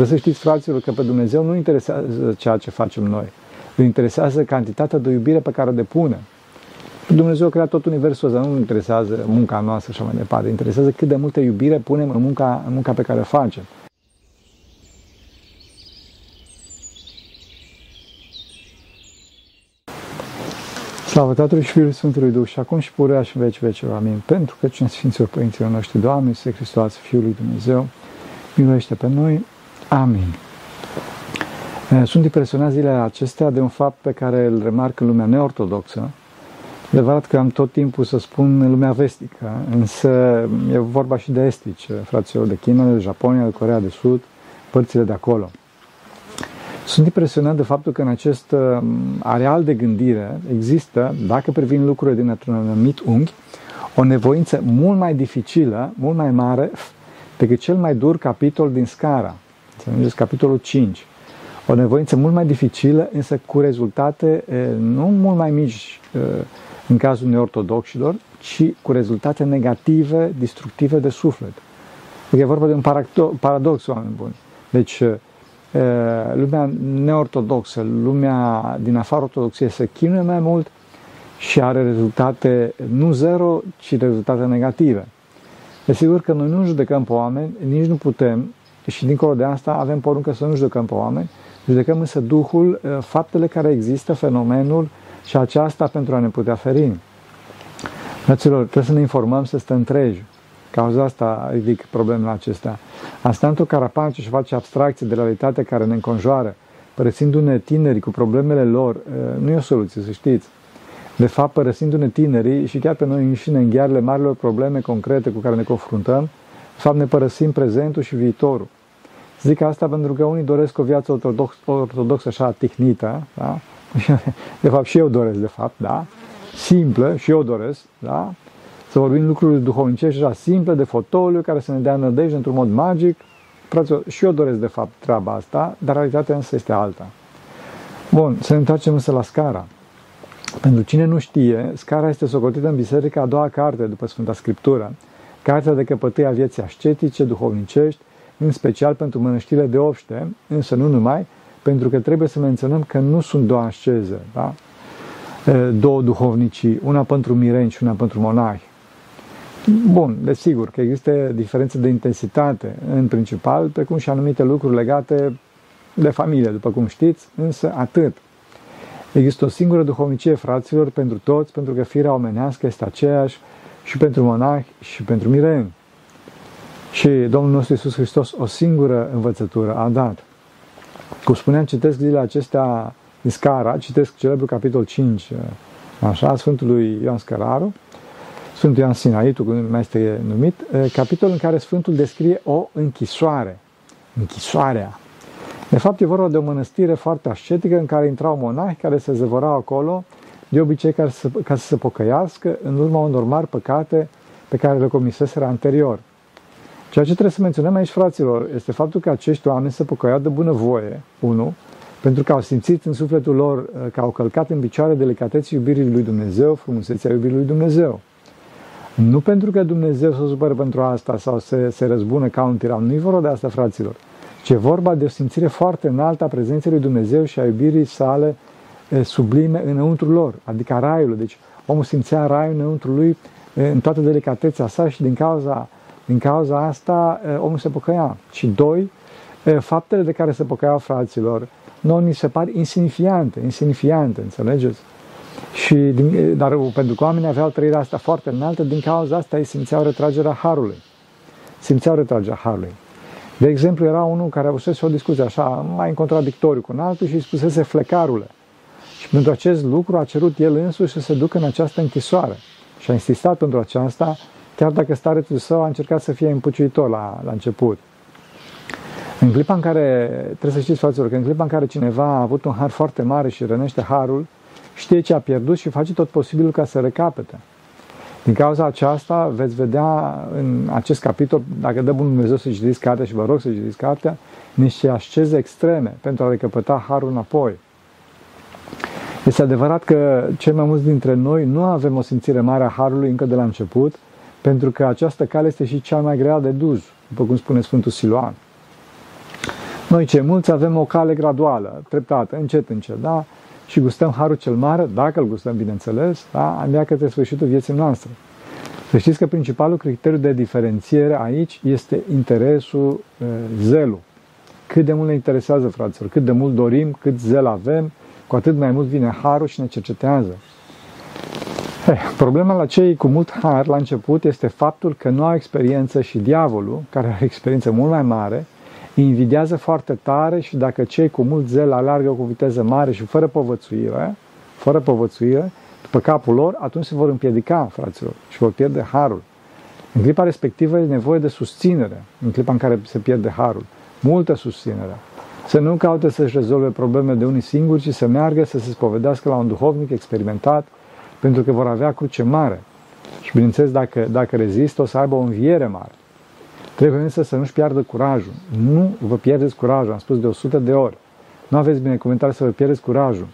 Trebuie să știți, fraților, că pe Dumnezeu nu interesează ceea ce facem noi. Îl interesează cantitatea de iubire pe care o depune. Dumnezeu a creat tot universul ăsta, nu interesează munca noastră și așa mai departe. Interesează cât de multă iubire punem în munca pe care o facem. Slavă Tatălui și Fiului Sfântului Duh și acum și purea și în veci vecilor. Amin. Pentru că cine Sfinților Părinților noștri, Doamne Iisuse Hristos, Fiul lui Dumnezeu, miluiește pe noi. Amin. Sunt impresionat zilele acestea de un fapt pe care îl remarc în lumea neortodoxă. De adevărat că am tot timpul să spun în lumea vestică, însă e vorba și de estici, fraților, de China, de Japonia, de Coreea de Sud, părțile de acolo. Sunt impresionat de faptul că în acest areal de gândire există, dacă privim lucrurile din un anumit unghi, o nevoință mult mai dificilă, mult mai mare decât cel mai dur capitol din scara. Înțelegeți? Capitolul 5. O nevoință mult mai dificilă, însă cu rezultate nu mult mai mici în cazul neortodoxilor, ci cu rezultate negative, destructive de suflet. E vorba de un paradox, oameni buni. Deci, lumea neortodoxă, lumea din afara ortodoxiei se chinuie mai mult și are rezultate nu zero, ci rezultate negative. Desigur că noi nu judecăm pe oameni, nici nu putem, și dincolo de asta avem poruncă să nu judecăm pe oameni, judecăm însă Duhul, faptele care există, fenomenul, și aceasta pentru a ne putea feri. Fraților, trebuie să ne informăm, să stăm treji. Cauza asta ridic problemele acestea. A sta într-o carapace și face abstracție de realitatea care ne înconjoară, părăsindu-ne tinerii cu problemele lor, nu e o soluție, să știți. De fapt, părăsindu-ne tinerii și chiar pe noi înșine în ghearele marilor probleme concrete cu care ne confruntăm, de fapt ne părăsim prezentul și viitorul. Zic asta pentru că unii doresc o viață ortodoxă așa tihnită, da? De fapt și eu doresc, de fapt, da? Simplă, și eu doresc, da? Să vorbim lucruri duhovnicești așa simple, de fotoliu, care să ne dea nădejde într-un mod magic. Fraților, și eu doresc, de fapt, treaba asta, dar realitatea însă este alta. Bun, să ne întoarcem însă la scara. Pentru cine nu știe, scara este socotită în biserică a doua carte după Sfânta Scriptură, cartea de căpătâi a vieții ascetice, duhovnicești, în special pentru mănăștirile de obște, însă nu numai, pentru că trebuie să menționăm că nu sunt două asceze, da? Două duhovnicii, una pentru mireni și una pentru monahi. Bun, desigur că există diferențe de intensitate în principal, precum și anumite lucruri legate de familie, după cum știți, însă atât. Există o singură duhovnicie, fraților, pentru toți, pentru că firea omenească este aceeași și pentru monahi și pentru mireni. Și Domnul nostru Iisus Hristos o singură învățătură a dat. Cum spuneam, citesc zilele acestea din scara, citesc celebrul capitol 5, așa, Sfântului Ioan Scăraru, Sfântul Ioan Sinaitu, cum mai este numit, capitol în care Sfântul descrie o închisoare, închisoarea. De fapt, e vorba de o mănăstire foarte ascetică în care intrau monahi care se zăvorau acolo, de obicei ca să se pocăiască în urma unor mari păcate pe care le comiseseră anterior. Ceea ce trebuie să menționăm aici, fraților, este faptul că acești oameni se pocăiau de bunăvoie, unul, pentru că au simțit în sufletul lor că au călcat în picioare delicateții iubirii lui Dumnezeu, frumusețea iubirii lui Dumnezeu. Nu pentru că Dumnezeu se supără pentru asta sau se răzbună ca un tiran, nu-i vorba de asta, fraților, ci e vorba de o simțire foarte înaltă a prezenței lui Dumnezeu și a iubirii sale sublime înăuntru lor, adică raiul. Deci omul simțea raiul înăuntru lui în toată delicatețea sa și din cauza asta omul se pocăia. Și doi, faptele de care se pocăiau, fraților, nouă ni se par insignifiante, înțelegeți? Dar pentru că oamenii aveau trăirea asta foarte înaltă, din cauza asta ei simțeau retragerea harului. De exemplu, era unul care avusese o discuție așa, mai în contradictoriu cu un altul și îi spusese flecarule. Și pentru acest lucru a cerut el însuși să se ducă în această închisoare. Și a insistat pentru aceasta, chiar dacă starețul său a încercat să fie împuciuitor la început. În clipa în care, trebuie să știți, fraților, că în clipa în care cineva a avut un har foarte mare și rănește harul, știe ce a pierdut și face tot posibilul ca să recapete. Din cauza aceasta veți vedea în acest capitol, dacă dă Bunul Dumnezeu să citiți cartea, și vă rog să citiți cartea, niște asceze extreme pentru a recăpăta harul înapoi. Este adevărat că cei mai mulți dintre noi nu avem o simțire mare a harului încă de la început, pentru că această cale este și cea mai grea de dus, după cum spune Sfântul Siluan. Noi cei mulți avem o cale graduală, treptată, încet, încet, da? Și gustăm harul cel mare, dacă îl gustăm, bineînțeles, da? Abia către sfârșitul vieții noastre. Să știți că principalul criteriu de diferențiere aici este interesul, zelul. Cât de mult ne interesează, fraților, cât de mult dorim, cât zel avem, cu atât mai mult vine harul și ne cercetează. Problema la cei cu mult har la început este faptul că nu au experiență și diavolul, care are experiență mult mai mare, invidiază foarte tare și dacă cei cu mult zel alargă cu viteză mare și fără povățuire, după capul lor, atunci se vor împiedica, fraților, și vor pierde harul. În clipa respectivă e nevoie de susținere, în clipa în care se pierde harul. Multă susținere. Să nu caute să-și rezolve probleme de unii singuri, ci să meargă să se spovedească la un duhovnic experimentat, pentru că vor avea cruce mare. Și bineînțeles, dacă rezistă, o să aibă o înviere mare. Trebuie însă să nu-și piardă curajul. Nu vă pierdeți curajul, am spus de 100 de ori. Nu aveți binecuvântare să vă pierdeți curajul.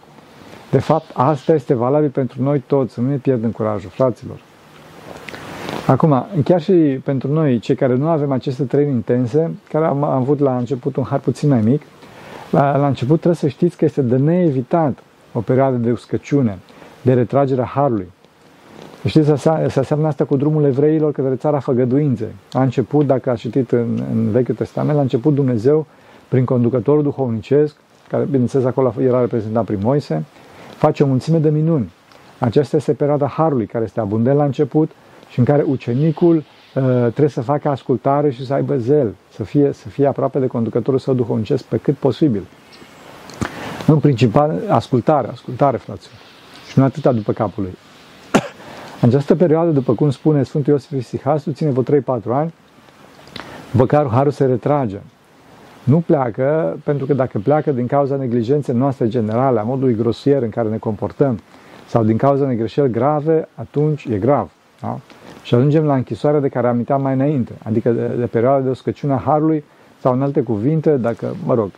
De fapt, asta este valabil pentru noi toți, să nu ne pierdem curajul, fraților. Acum, chiar și pentru noi, cei care nu avem aceste trei intense, care am avut la început un har puțin mai mic, la început trebuie să știți că este de neevitat o perioadă de uscăciune, de retragerea harului. Știți, se aseamnă asta cu drumul evreilor către țara făgăduinței. La început, dacă ați citit în Vechiul Testament, la început Dumnezeu, prin conducătorul duhovnicesc, care, bineînțeles, acolo era reprezentat prin Moise, face o mulțime de minuni. Aceasta este perioada harului, care este abundent la început și în care ucenicul trebuie să facă ascultare și să aibă zel, să fie aproape de conducătorul său duhovnicesc pe cât posibil. În principal, ascultare, fraților. Și nu atâta după capul lui. Această perioadă, după cum spune Sfântul Iosif Sihastu, ține vreo 3-4 ani, după care harul se retrage. Nu pleacă, pentru că dacă pleacă din cauza neglijenței noastre generale, a modului grosier în care ne comportăm, sau din cauza unei greșeli grave, atunci e grav. Da? Și ajungem la închisoarea de care aminteam mai înainte, adică de perioada de uscăciune a harului, sau în alte cuvinte, dacă,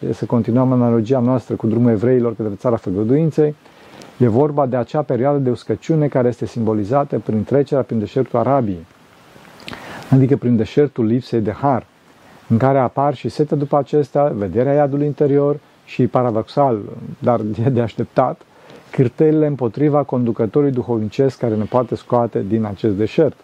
e să continuăm analogia noastră cu drumul evreilor către țara făgăduinței, e vorba de acea perioadă de uscăciune care este simbolizată prin trecerea prin deșertul Arabiei, adică prin deșertul lipsei de har, în care apar și setea după acesta, vederea iadului interior și, paradoxal, dar e de așteptat, cârtelile împotriva conducătorului duhovnicesc care ne poate scoate din acest deșert.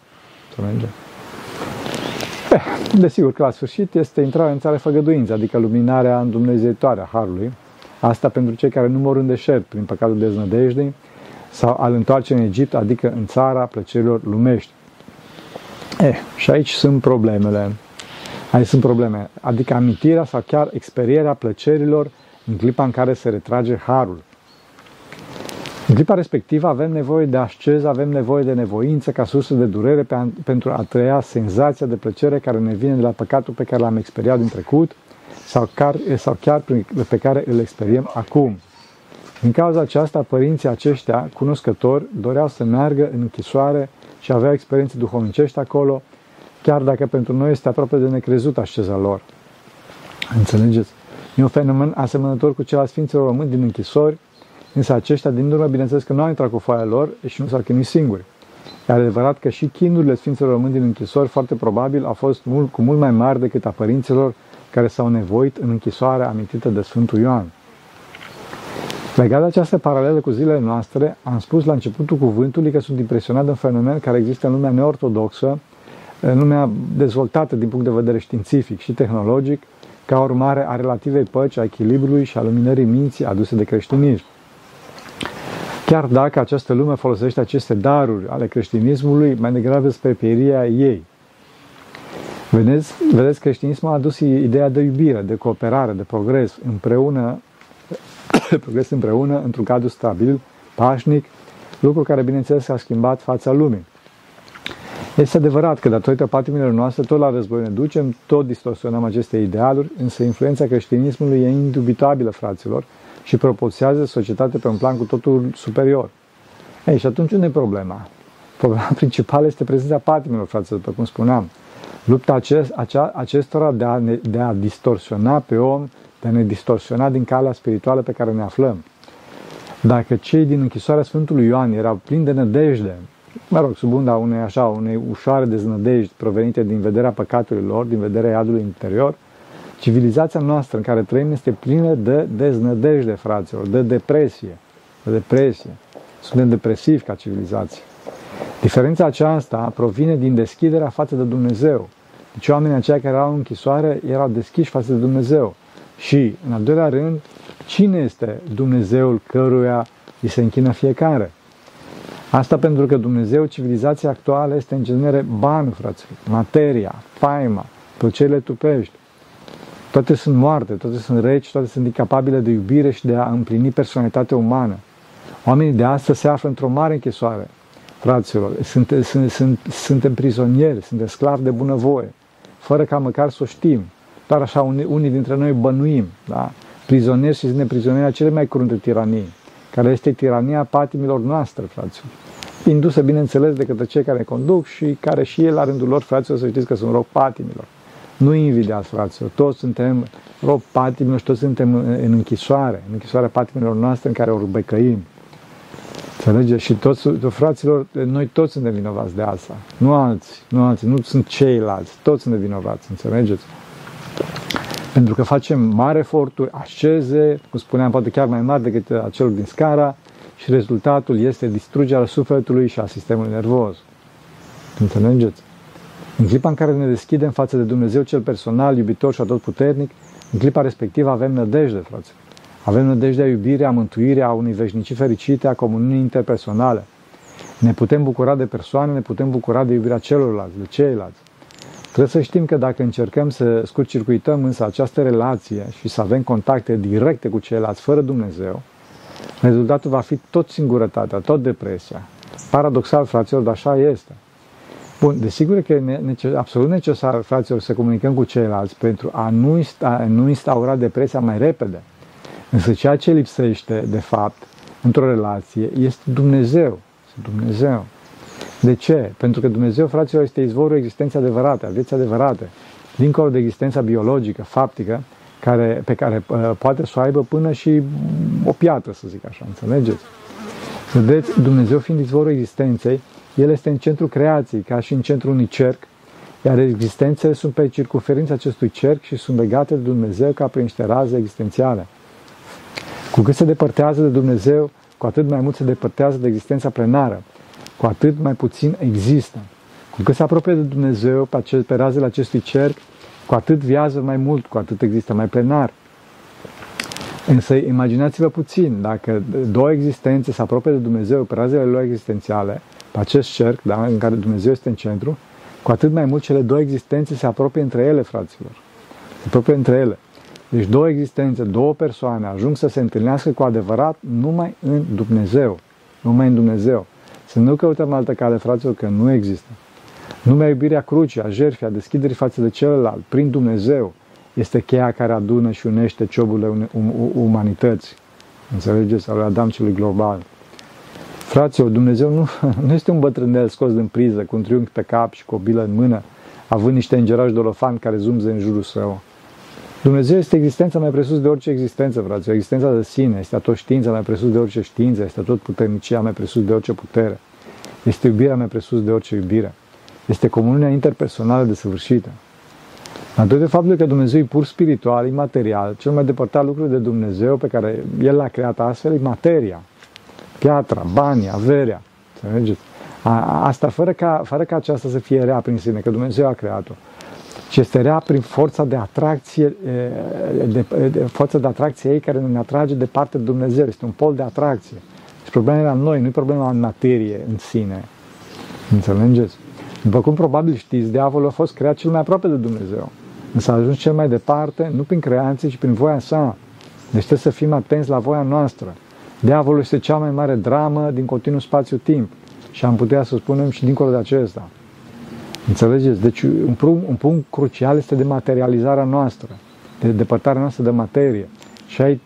Desigur că la sfârșit este intrarea în țara făgăduinței, adică luminarea îndumnezeitoare a harului. Asta pentru cei care nu mor în deșert, prin păcatul deznădejdei, sau al întoarce în Egipt, adică în țara plăcerilor lumești. Și aici sunt problemele. Aici sunt probleme, adică amintirea sau chiar experierea plăcerilor în clipa în care se retrage harul. În clipa respectivă avem nevoie de asceză, avem nevoie de nevoință ca sursă de durere pentru a trăia senzația de plăcere care ne vine de la păcatul pe care l-am experiat din trecut, sau chiar pe care îl experiem acum. Din cauza aceasta, părinții aceștia, cunoscători, doreau să meargă în închisoare și aveau experiențe duhovnicești acolo, chiar dacă pentru noi este aproape de necrezut asceza lor. Înțelegeți? E un fenomen asemănător cu cel al Sfinților Români din închisori, însă aceștia, din urmă, bineînțeles că nu au intrat cu foaia lor și nu s-au chinuit singuri. E adevărat că și chinurile Sfinților Români din închisori, foarte probabil, au fost mult mai mari decât a părinților care s-au nevoit în închisoarea amintită de Sfântul Ioan. Legat de această paralelă cu zilele noastre, am spus la începutul cuvântului că sunt impresionat de un fenomen care există în lumea neortodoxă, în lumea dezvoltată din punct de vedere științific și tehnologic, ca urmare a relativei păci, a echilibrului și a luminării minții aduse de creștinism. Chiar dacă această lume folosește aceste daruri ale creștinismului, mai degrabă spre pieria ei. Vedeți, creștinismul a adus ideea de iubire, de cooperare, de progres împreună, într-un cadru stabil, pașnic, lucru care, bineînțeles, a schimbat fața lumii. Este adevărat că, datorită patimilor noastre, tot la război ne ducem, tot distorsionăm aceste idealuri, însă influența creștinismului e indubitabilă, fraților, și propulsează societatea pe un plan cu totul superior. Și atunci unde e problema? Problema principală este prezența patimilor, fraților, după cum spuneam. Lupta acestora de a distorsiona pe om, de a ne distorsiona din calea spirituală pe care ne aflăm. Dacă cei din închisoarea Sfântului Ioan erau plini de nădejde, sub unda unei ușoare deznădejde provenite din vederea păcatului lor, din vederea iadului interior, Civilizația noastră în care trăim este plină de deznădejde, fraților, de depresie. Suntem depresivi ca civilizație. Diferența aceasta provine din deschiderea față de Dumnezeu. Deci oamenii aceia care erau în închisoare erau deschiși față de Dumnezeu. Și, în al doilea rând, cine este Dumnezeul căruia îi se închină fiecare? Asta pentru că Dumnezeu, civilizația actuală, este în genere bani, fraților, materia, faima, plăcerile tupești. Toate sunt moarte, toate sunt reci, toate sunt incapabile de iubire și de a împlini personalitatea umană. Oamenii de astăzi se află într-o mare închisoare, fraților. Suntem prizonieri, suntem sclavi de bunăvoie, fără ca măcar să o știm. Doar așa unii dintre noi bănuim, da? Prizonieri și suntem prizonieri a cele mai curente tiranii, care este tirania patimilor noastre, fraților. Indusă, bineînțeles, de către cei care ne conduc și care și ei, la rândul lor, fraților, să știți că sunt rob patimilor. Nu invidiați, fraților, toți suntem rob patimilor și toți suntem în închisoare, în închisoarea patimilor noastre în care o răbăcăim. Înțelegeți? Și toți, fraților, noi toți suntem vinovați de asta. Nu alții, nu sunt ceilalți, toți suntem vinovați, înțelegeți? Pentru că facem mari eforturi, asceze, cum spuneam, poate chiar mai mari decât acelor din scara, și rezultatul este distrugerea sufletului și a sistemului nervos. Înțelegeți? În clipa în care ne deschidem față de Dumnezeu cel personal, iubitor și atotputernic, în clipa respectivă avem nădejde, fraților. Avem nădejdea iubirii, a mântuirii, a unei veșnicii fericite, a comuniunii interpersonale. Ne putem bucura de persoane, ne putem bucura de iubirea celorlalți, de ceilalți. Trebuie să știm că dacă încercăm să scurt-circuităm însă această relație și să avem contacte directe cu ceilalți fără Dumnezeu, rezultatul va fi tot singurătatea, tot depresia. Paradoxal, fraților, dar așa este. Bun, desigur că e absolut necesar, fraților, să comunicăm cu ceilalți pentru a nu instaura depresia mai repede. Însă ceea ce lipsește, de fapt, într-o relație, este Dumnezeu. De ce? Pentru că Dumnezeu, fraților, este izvorul existenței adevărate, a vieții adevărate, dincolo de existența biologică, faptică, pe care poate să o aibă până și o piatră, să zic așa, înțelegeți? Vedeți, Dumnezeu fiind izvorul existenței, El este în centrul creației, ca și în centrul unui cerc, iar existențele sunt pe circumferința acestui cerc și sunt legate de Dumnezeu ca prin niște raze existențiale. Cu cât se depărtează de Dumnezeu, cu atât mai mult se depărtează de existența plenară, cu atât mai puțin există. Cu cât se apropie de Dumnezeu pe razele acestui cerc, cu atât viază mai mult, cu atât există mai plenar. Însă imaginați-vă puțin, dacă două existențe se apropie de Dumnezeu pe razele lor existențiale, pe acest cerc, da, în care Dumnezeu este în centru, cu atât mai mult cele două existențe se apropie între ele, fraților. Se apropie între ele. Deci două existențe, două persoane ajung să se întâlnească cu adevărat numai în Dumnezeu. Să nu căutăm altă cale, fraților, că nu există. Numai iubirea crucii, a jertfii, a deschiderii față de celălalt, prin Dumnezeu, este cheia care adună și unește cioburile umanității. Înțelegeți? Al lui Adam celui global. Fraților, Dumnezeu nu este un bătrânel scos din priză, cu un triunghi pe cap și cu o bilă în mână, având niște îngerași dolofani care zumze în jurul său. Dumnezeu este existența mai presus de orice existență, fraților, existența de sine, este tot știința mai presus de orice știință, este tot puternicia mai presus de orice putere, este iubirea mai presus de orice iubire, este comuniunea interpersonală desăvârșită. Datorită faptului că Dumnezeu e pur spiritual, imaterial, cel mai depărtat lucru de Dumnezeu pe care El l-a creat astfel e materia, piatra, banii, averea, înțelegeți? Asta fără ca aceasta să fie rea prin sine, că Dumnezeu a creat-o. Și este rea prin forța de atracție ei care ne atrage departe de Dumnezeu. Este un pol de atracție. Deci problema e la noi, nu e problema în materie în sine. Înțelegeți? După cum probabil știți, diavolul a fost creat cel mai aproape de Dumnezeu. Însă a ajuns cel mai departe, nu prin creanțe, ci prin voia sa. Deci trebuie să fim atenți la voia noastră. Diavolul este cea mai mare dramă din continuu spațiu-timp. Și am putea să spunem și dincolo de acesta. Înțelegeți? Deci un punct crucial este dematerializarea noastră, de depărtarea noastră de materie.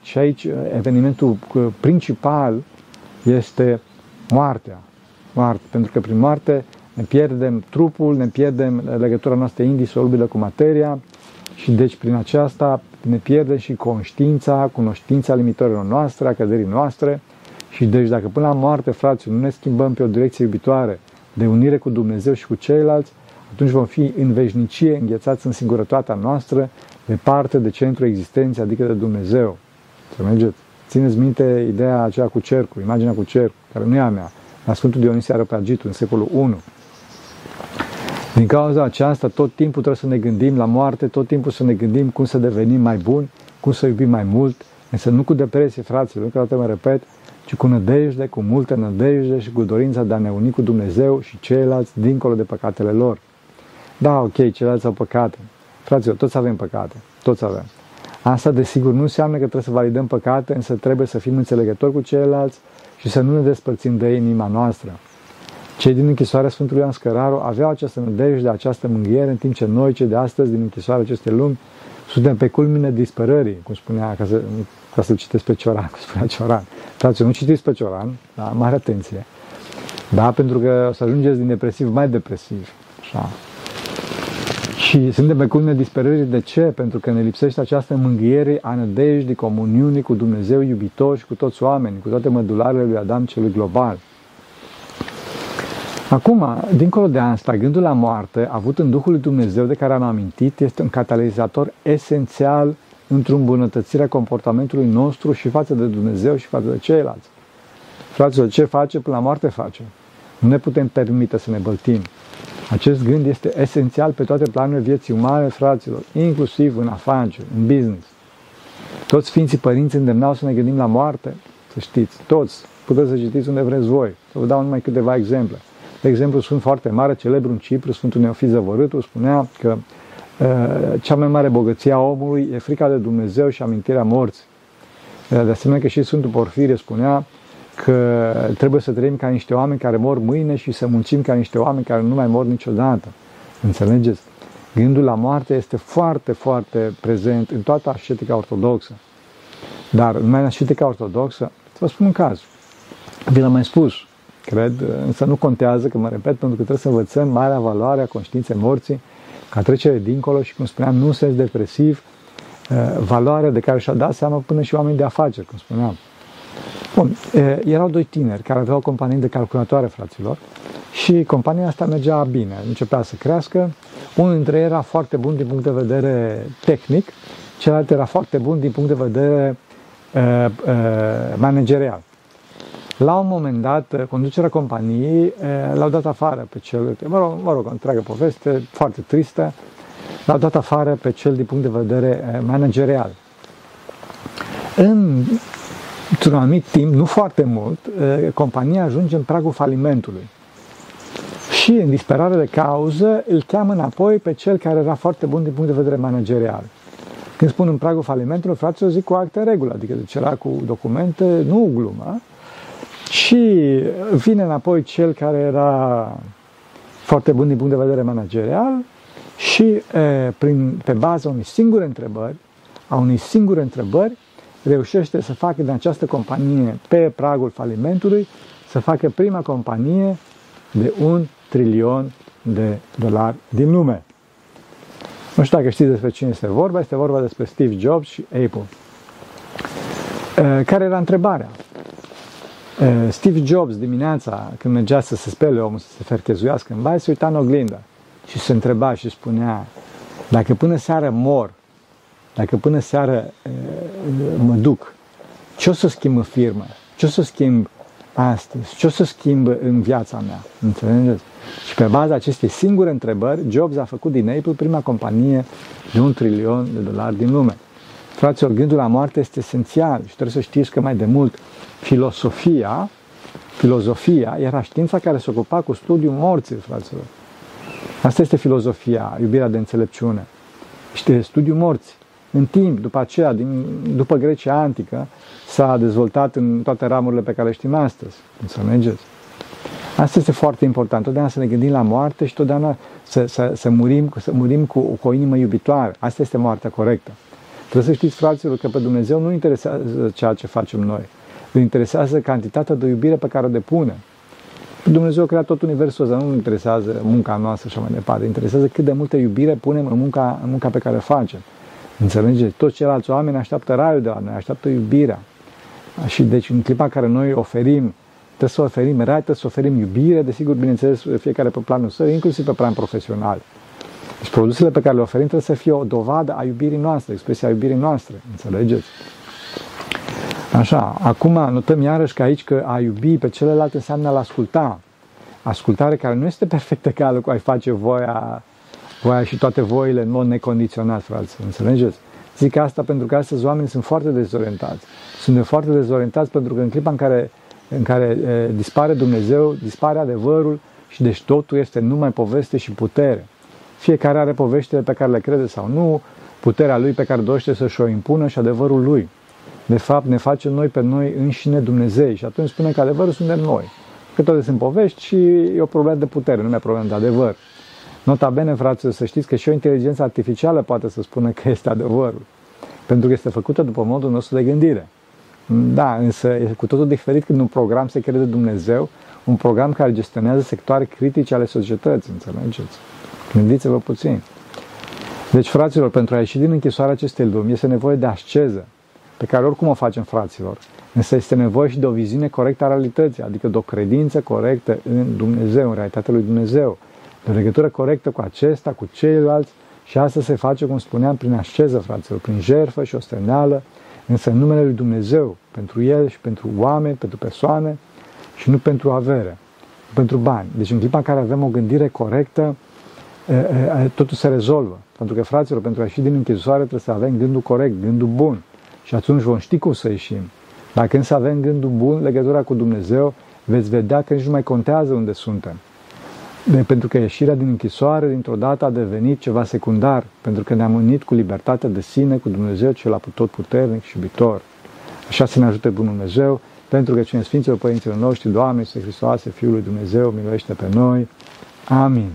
Și aici evenimentul principal este moartea. Pentru că prin moarte ne pierdem trupul, ne pierdem legătura noastră indisolubilă cu materia și deci prin aceasta ne pierdem și conștiința, cunoștința limitărilor noastre, a căderii noastre. Și deci dacă până la moarte, frații, nu ne schimbăm pe o direcție iubitoare de unire cu Dumnezeu și cu ceilalți, atunci vom fi în veșnicie înghețați în singurătatea noastră, departe de centrul existenței, adică de Dumnezeu. Să mergeți. Țineți minte ideea aceea cu cercul, imaginea cu cercul, care nu e a mea, la Sfântul Dionisia Răpeagitu, în secolul I. Din cauza aceasta, tot timpul trebuie să ne gândim la moarte, tot timpul să ne gândim cum să devenim mai buni, cum să iubim mai mult, însă nu cu depresie, fraților, încă o dată mă repet, ci cu nădejde, cu multă nădejde și cu dorința de a ne uni cu Dumnezeu și ceilalți dincolo de păcatele lor. Da, ok, ceilalți au păcate. Fraților, toți avem păcate, toți avem. Asta, desigur, nu înseamnă că trebuie să validăm păcate, însă trebuie să fim înțelegători cu ceilalți și să nu ne despărțim de inima noastră. Cei din închisoarea Sfântului Ioan Scăraru aveau această nădejde, această mânghiere, în timp ce noi, cei de astăzi, din închisoarea acestei lumi, suntem pe culmine dispărării, cum spunea, ca să citesc pe Cioran, cum spunea Cioran. Fraților, nu citiți pe Cioran, dar mare atenție. Da, pentru că o să ajungeți din depresiv mai depresiv. Așa. Și suntem pe culmine disperării. De ce? Pentru că ne lipsește această mânghiere a nădejdii, comuniunii cu Dumnezeu iubitor și cu toți oamenii, cu toate mădularele lui Adam celui global. Acum, dincolo de asta, gândul la moarte, avut în Duhul lui Dumnezeu de care am amintit, este un catalizator esențial într-o îmbunătățire a comportamentului nostru și față de Dumnezeu și față de ceilalți. Fraților, ce face până la moarte face? Nu ne putem permite să ne băltim. Acest gând este esențial pe toate planurile vieții umane, fraților, inclusiv în afaceri, în business. Toți Sfinții Părinți îndemnau să ne gândim la moarte, să știți, toți, puteți să citiți unde vreți voi, să vă dau numai câteva exemple. De exemplu, Sfânt foarte mare, celebru în Cipru, Sfântul Neofizăvărâtul, spunea că cea mai mare bogăție a omului e frica de Dumnezeu și amintirea morții. De asemenea că și Sfântul Porfirie spunea că trebuie să trăim ca niște oameni care mor mâine și să muncim ca niște oameni care nu mai mor niciodată. Înțelegeți? Gândul la moarte este foarte, foarte prezent în toată ascetica ortodoxă. Dar numai în ascetica ortodoxă, să vă spun un caz. Vi l-am mai spus, cred, însă nu contează, că mă repet, pentru că trebuie să învățăm marea valoare a conștiinței morții, ca trecere dincolo și, cum spuneam, nu sens depresiv, valoarea de care și-a dat seama până și oamenii de afaceri, cum spuneam. Bun, erau doi tineri care aveau o companie de calculatoare, fraților, și compania asta mergea bine, începea să crească. Unul dintre ei era foarte bun din punct de vedere tehnic, celălalt era foarte bun din punct de vedere managerial. La un moment dat, conducerea companiei l-au dat afară pe cel, mă rog, o întreagă poveste foarte tristă, l-au dat afară pe cel din punct de vedere managerial. Într-un anumit timp, nu foarte mult, compania ajunge în pragul falimentului. Și, în disperare de cauză, îl cheamă înapoi pe cel care era foarte bun din punct de vedere managerial. Când spun în pragul falimentului, fraților, zic cu acte regulă, adică celălalt cu documente, nu glumă. Și vine înapoi cel care era foarte bun din punct de vedere managerial și, pe baza unei singure întrebări, reușește să facă din această companie pe pragul falimentului, să facă prima companie de $1 trillion din lume. Nu știu dacă știți despre cine este vorba, este vorba despre Steve Jobs și Apple. Care era întrebarea? Steve Jobs dimineața, când mergea să se spele omul, să se ferchezuiască în baie, se uita în oglindă și se întreba și spunea: dacă până seară mor, dacă până seară mă duc, ce o să schimb în firmă? Ce o să schimb astăzi? Ce o să schimb în viața mea? Înțelegeți? Și pe baza acestei singure întrebări, Jobs a făcut din Apple prima companie de $1 trillion din lume. Fraților, gândul la moarte este esențial și trebuie să știți că mai de mult filozofia era știința care se ocupa cu studiul morții, fraților. Asta este filozofia, iubirea de înțelepciune. Este studiul morții. În timp, după aceea, după Grecia Antică, s-a dezvoltat în toate ramurile pe care le știm astăzi. Înțelegeți? Asta este foarte important. Totdeauna să ne gândim la moarte și totdeauna să murim cu o inimă iubitoare. Asta este moartea corectă. Trebuie să știți, fraților, că pe Dumnezeu nu interesează ceea ce facem noi. Îl interesează cantitatea de iubire pe care o depune. Dumnezeu a creat tot universul ăsta, nu interesează munca noastră și așa mai departe. Interesează cât de multă iubire punem în munca pe care o facem. Înțelegeți? Toți ceilalți oameni așteaptă raiul de la noi, așteaptă iubirea. Și deci în clipa care noi oferim, trebuie să oferim rai, trebuie să oferim iubire, desigur, bineînțeles, fiecare pe planul său, inclusiv pe plan profesional. Deci produsele pe care le oferim trebuie să fie o dovadă a iubirii noastre, expresia iubirii noastre, înțelegeți? Așa, acum notăm iarăși că aici că a iubi pe celălalt înseamnă a-l asculta. Ascultare care nu este perfectă cală cu a-i face voia și toate voile în mod necondiționat, frați, înțelegeți? Zic asta pentru că astăzi oamenii sunt foarte dezorientați. Suntem foarte dezorientați pentru că în clipa în care dispare Dumnezeu, dispare adevărul și deci totul este numai poveste și putere. Fiecare are poveștile pe care le crede sau nu, puterea lui pe care dorește să-și o impună și adevărul lui. De fapt, ne facem noi pe noi înșine Dumnezei și atunci spunem că adevărul suntem noi. Că toate sunt povești și e o problemă de putere, nu e o problemă de adevăr. Nota bene, fraților, să știți că și o inteligență artificială poate să spună că este adevărul, pentru că este făcută după modul nostru de gândire. Da, însă e cu totul diferit când un program se crede Dumnezeu, un program care gestionează sectoare critice ale societății, înțelegeți? Gândiți-vă puțin. Deci, fraților, pentru a ieși din închisoarea acestei lumi este nevoie de asceză, pe care oricum o facem, fraților, însă este nevoie și de o viziune corectă a realității, adică de o credință corectă în Dumnezeu, în realitatea lui Dumnezeu, de o legătură corectă cu acesta, cu ceilalți, și asta se face, cum spuneam, prin asceză, fraților, prin jertfă și osteneală, însă în numele lui Dumnezeu, pentru el și pentru oameni, pentru persoane și nu pentru avere, pentru bani. Deci în clipa în care avem o gândire corectă, totul se rezolvă. Pentru că, fraților, pentru a ieși din închisoare trebuie să avem gândul corect, gândul bun. Și atunci vom ști cum să ieșim. Dacă însă avem gândul bun, legătura cu Dumnezeu, veți vedea că nici nu mai contează unde suntem. Pentru că ieșirea din închisoare, dintr-o dată, a devenit ceva secundar. Pentru că ne-am unit cu libertatea de sine, cu Dumnezeu cel atotputernic și iubitor. Așa să ne ajute Bunul Dumnezeu, pentru că cine Sfinților Părinților noștri, Doamne Iisuse Hristoase, Fiul lui Dumnezeu, miluiește pe noi. Amin.